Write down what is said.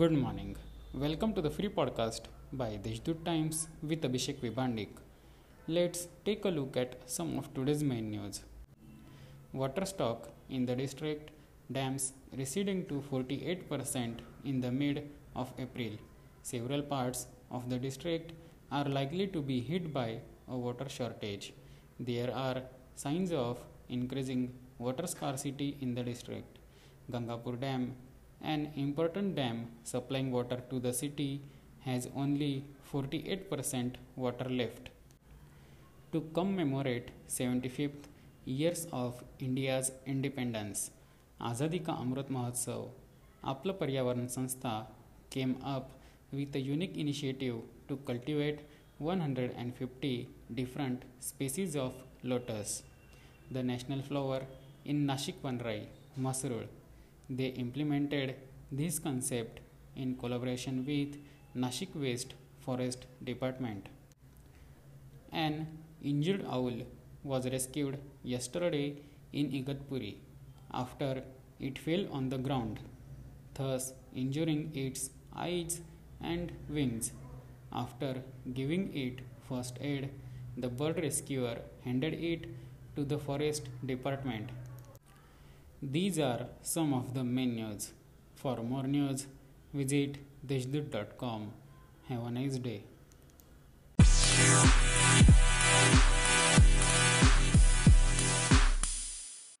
Good morning. Welcome to the free podcast by Deshdoot times with Abhishek Vibhandik. Let's take a look at some of today's main news. Water stock in the district dams receding to 48% in the mid of April. Several parts of the district are likely to be hit by a water shortage. There are signs of increasing water scarcity in the district. Gangapur Dam, an important dam supplying water to the city, has only 48% water left. To commemorate 75th years of India's independence, Azadi Ka Amrit Mahotsav, Aapla Paryavaran Sanstha came up with a unique initiative to cultivate 150 different species of lotus, the national flower in Nashik, Panrai masrol. They implemented this concept in collaboration with Nashik West Forest Department. An injured owl was rescued yesterday in Igatpuri after it fell on the ground, thus injuring its eyes and wings. After giving it first aid, the bird rescuer handed it to the forest department. These are some of the main news. For more news, visit deshdoot.com. Have a nice day.